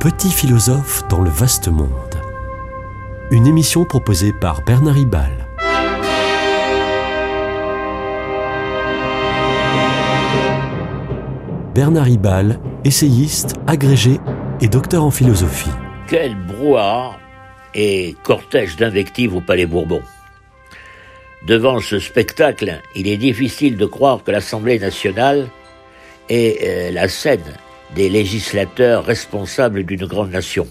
petit philosophe dans le vaste monde. Une émission proposée par Bernard Ribal. Bernard Ribal, essayiste, agrégé et docteur en philosophie. Quel brouhaha et cortège d'invectives au Palais Bourbon. Devant ce spectacle, il est difficile de croire que l'Assemblée nationale est la scène des législateurs responsables d'une grande nation.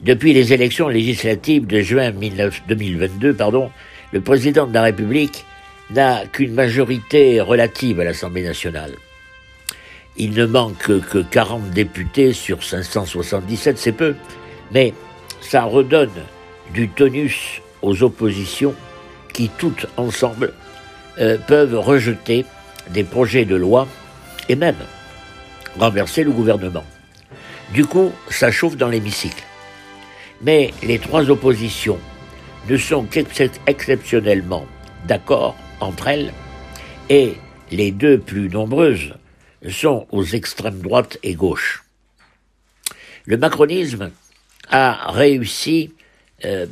Depuis les élections législatives de juin 2022, le Président de la République n'a qu'une majorité relative à l'Assemblée nationale. Il ne manque que 40 députés sur 577, c'est peu, mais ça redonne du tonus aux oppositions qui, toutes ensemble, peuvent rejeter des projets de loi et même renverser le gouvernement. Du coup, ça chauffe dans l'hémicycle. Mais les trois oppositions ne sont qu'exceptionnellement d'accord entre elles et les deux plus nombreuses sont aux extrêmes droite et gauche. Le macronisme a réussi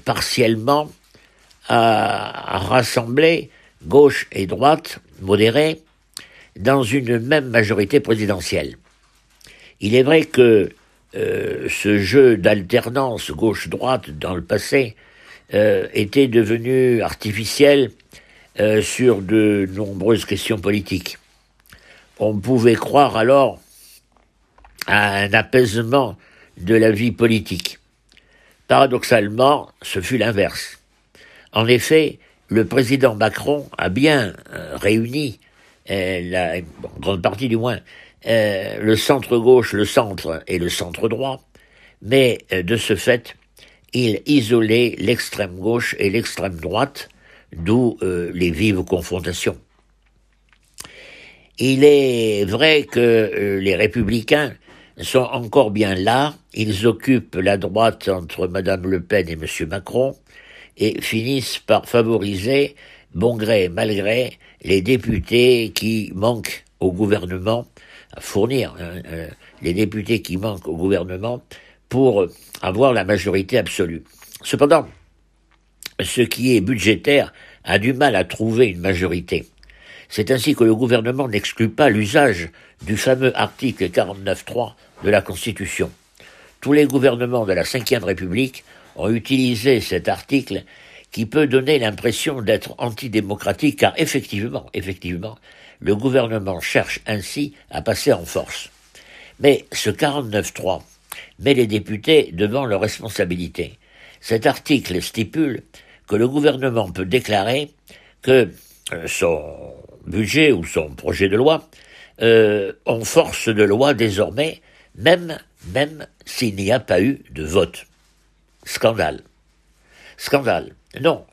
partiellement à rassembler gauche et droite modérées dans une même majorité présidentielle. Il est vrai que ce jeu d'alternance gauche-droite dans le passé était devenu artificiel sur de nombreuses questions politiques. On pouvait croire alors à un apaisement de la vie politique. Paradoxalement, ce fut l'inverse. En effet, le président Macron a bien réuni, en grande partie du moins, le centre-gauche, le centre et le centre-droit, mais de ce fait, il isolait l'extrême-gauche et l'extrême-droite, d'où les vives confrontations. Il est vrai que les Républicains sont encore bien là, ils occupent la droite entre Mme Le Pen et M. Macron et finissent par favoriser, bon gré et mal gré, les députés qui manquent au gouvernement, pour avoir la majorité absolue. Cependant, ce qui est budgétaire a du mal à trouver une majorité. C'est ainsi que le gouvernement n'exclut pas l'usage du fameux article 49.3 de la Constitution. Tous les gouvernements de la Ve République ont utilisé cet article qui peut donner l'impression d'être antidémocratique, car effectivement, le gouvernement cherche ainsi à passer en force. Mais ce 49.3 met les députés devant leurs responsabilités. Cet article stipule que le gouvernement peut déclarer que son budget ou son projet de loi en force de loi désormais, même s'il n'y a pas eu de vote. Scandale. Non,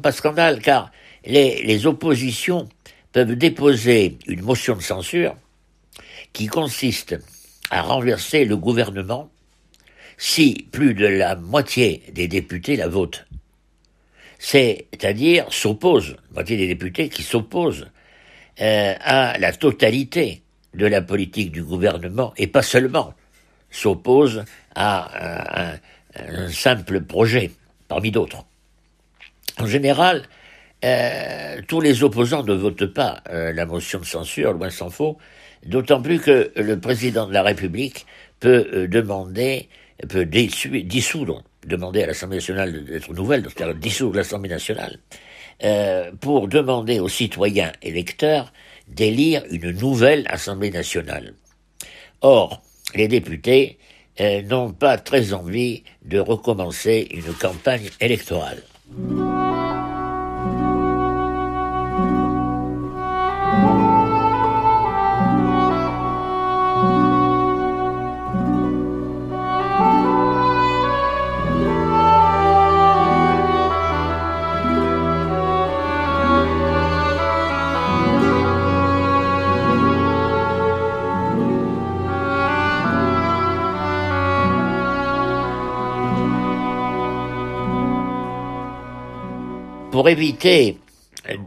pas scandale, car les oppositions peuvent déposer une motion de censure qui consiste à renverser le gouvernement si plus de la moitié des députés la votent. C'est-à-dire s'opposent, la moitié des députés qui s'opposent à la totalité de la politique du gouvernement, et pas seulement s'opposent à un simple projet parmi d'autres. En général, tous les opposants ne votent pas la motion de censure, loin s'en faut, d'autant plus que le président de la République peut demander à l'Assemblée nationale d'être nouvelle, c'est-à-dire dissoudre l'Assemblée nationale, pour demander aux citoyens électeurs d'élire une nouvelle Assemblée nationale. Or, les députés n'ont pas très envie de recommencer une campagne électorale. Pour éviter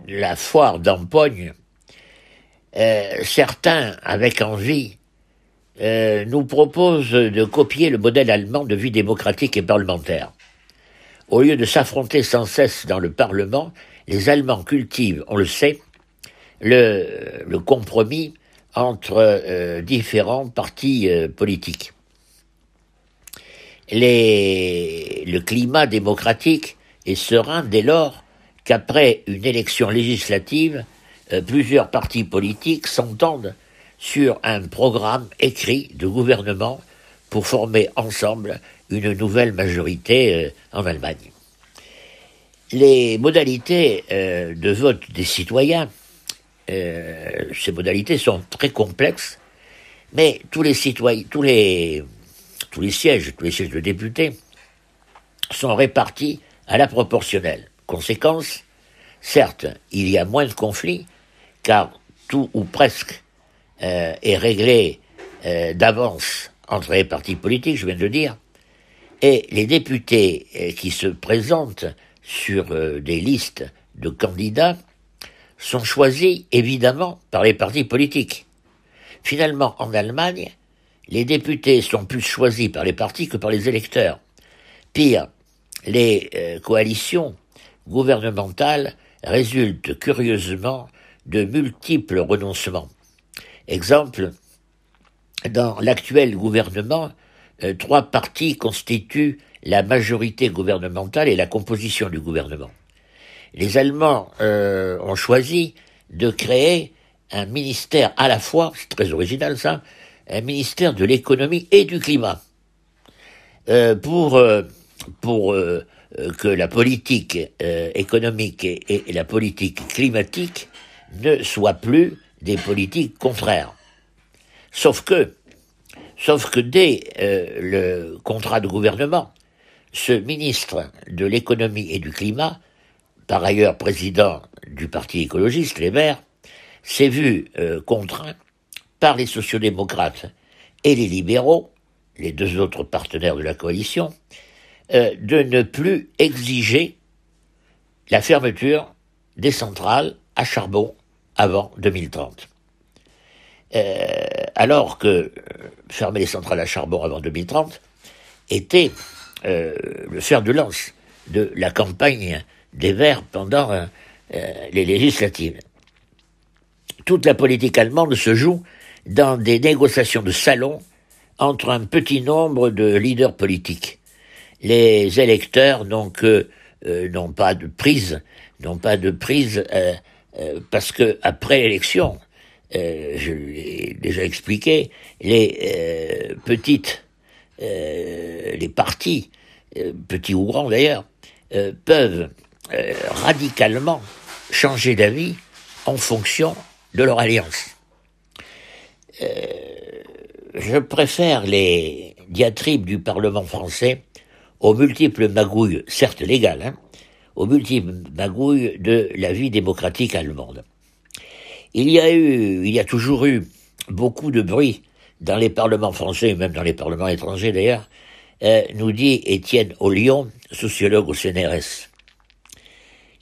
la foire d'empoigne, certains, avec envie, nous propose de copier le modèle allemand de vie démocratique et parlementaire. Au lieu de s'affronter sans cesse dans le Parlement, les Allemands cultivent, on le sait, le compromis entre différents partis politiques. Le climat démocratique est serein dès lors qu'après une élection législative, plusieurs partis politiques s'entendent sur un programme écrit de gouvernement pour former ensemble une nouvelle majorité en Allemagne. Les modalités de vote des citoyens, ces modalités sont très complexes, mais tous les sièges de députés sont répartis à la proportionnelle. Conséquence, certes, il y a moins de conflits, car tout ou presque est réglé d'avance entre les partis politiques, je viens de le dire, et les députés qui se présentent sur des listes de candidats sont choisis évidemment par les partis politiques. Finalement, en Allemagne, les députés sont plus choisis par les partis que par les électeurs. Pire, les coalitions gouvernementales résultent curieusement de multiples renoncements. Exemple, dans l'actuel gouvernement, 3 partis constituent la majorité gouvernementale et la composition du gouvernement. Les Allemands ont choisi de créer un ministère à la fois, c'est très original ça, un ministère de l'économie et du climat, pour que la politique économique et la politique climatique ne soient plus des politiques contraires. Sauf que dès le contrat de gouvernement, ce ministre de l'économie et du climat, par ailleurs président du parti écologiste, les Verts, s'est vu contraint par les sociodémocrates et les libéraux, les 2 autres partenaires de la coalition, de ne plus exiger la fermeture des centrales à charbon avant 2030. Alors que fermer les centrales à charbon avant 2030 était le fer de lance de la campagne des Verts pendant les législatives. Toute la politique allemande se joue dans des négociations de salon entre un petit nombre de leaders politiques. Les électeurs n'ont pas de prise parce que après l'élection, je l'ai déjà expliqué, les partis, petits ou grands d'ailleurs, peuvent radicalement changer d'avis en fonction de leur alliance. Je préfère les diatribes du Parlement français aux multiples magouilles, certes légales, aux multiples magouilles de la vie démocratique allemande. Il y a toujours eu beaucoup de bruit dans les parlements français, et même dans les parlements étrangers d'ailleurs, nous dit Étienne Ollion, sociologue au CNRS,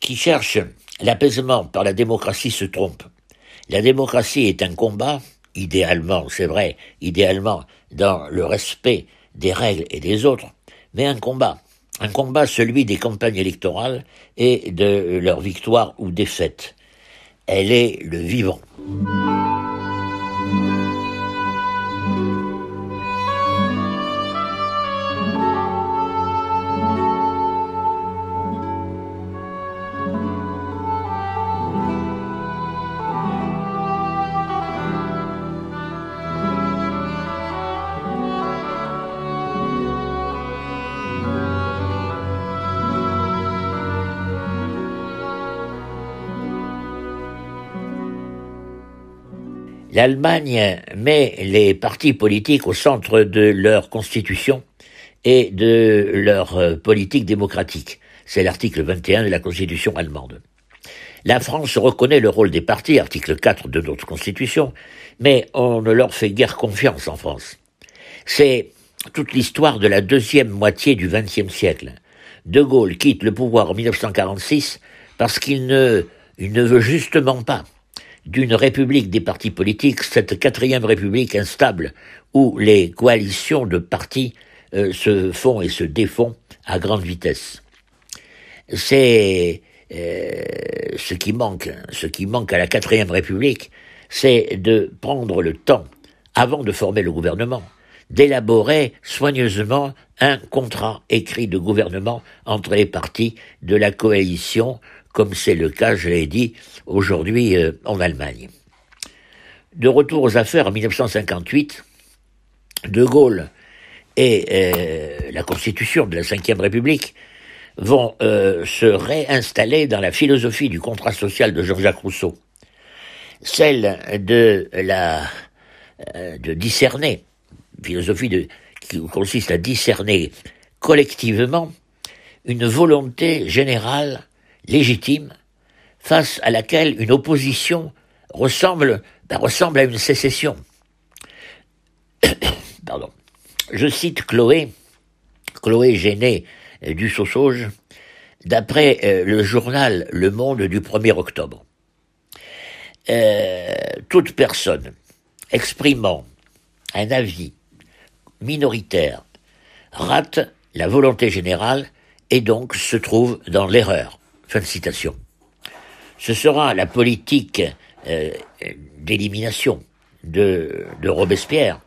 qui cherche l'apaisement par la démocratie se trompe. La démocratie est un combat, idéalement, c'est vrai, idéalement dans le respect des règles et des autres, mais un combat celui des campagnes électorales et de leur victoire ou défaite. Elle est le vivant. L'Allemagne met les partis politiques au centre de leur constitution et de leur politique démocratique. C'est l'article 21 de la constitution allemande. La France reconnaît le rôle des partis, article 4 de notre constitution, mais on ne leur fait guère confiance en France. C'est toute l'histoire de la deuxième moitié du XXe siècle. De Gaulle quitte le pouvoir en 1946 parce qu'il ne veut justement pas d'une république des partis politiques, cette quatrième république instable, où les coalitions de partis se font et se défont à grande vitesse. C'est ce qui manque à la quatrième république, c'est de prendre le temps, avant de former le gouvernement, d'élaborer soigneusement un contrat écrit de gouvernement entre les partis de la coalition, comme c'est le cas, je l'ai dit, aujourd'hui en Allemagne. De retour aux affaires en 1958, De Gaulle et la Constitution de la Ve République vont se réinstaller dans la philosophie du contrat social de Jean-Jacques Rousseau, celle de discerner, philosophie qui consiste à discerner collectivement une volonté générale légitime face à laquelle une opposition ressemble à une sécession. Pardon. Je cite Chloé gênée du Sauceauge, d'après le journal Le Monde du 1er octobre. Toute personne exprimant un avis minoritaire rate la volonté générale et donc se trouve dans l'erreur. Fin de citation. Ce sera la politique d'élimination de Robespierre,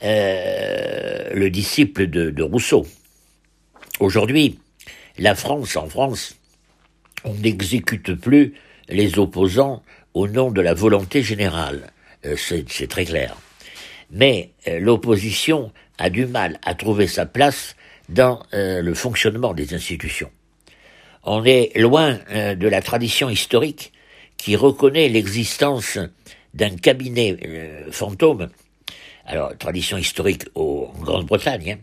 le disciple de Rousseau. Aujourd'hui, en France, on n'exécute plus les opposants au nom de la volonté générale. C'est très clair. Mais l'opposition a du mal à trouver sa place dans le fonctionnement des institutions. On est loin de la tradition historique qui reconnaît l'existence d'un cabinet fantôme. Alors, tradition historique en Grande-Bretagne,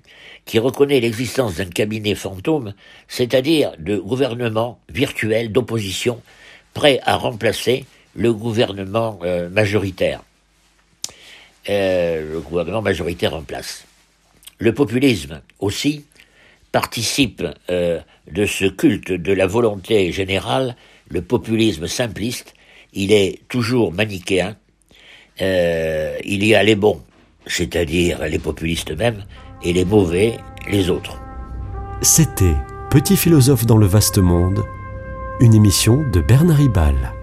qui reconnaît l'existence d'un cabinet fantôme, c'est-à-dire de gouvernement virtuel d'opposition, prêt à remplacer le gouvernement majoritaire. Le gouvernement majoritaire en place. Le populisme aussi participe de ce culte de la volonté générale, le populisme simpliste. Il est toujours manichéen, il y a les bons, c'est-à-dire les populistes eux-mêmes, et les mauvais, les autres. C'était Petit philosophe dans le vaste monde, une émission de Bernard Ribal.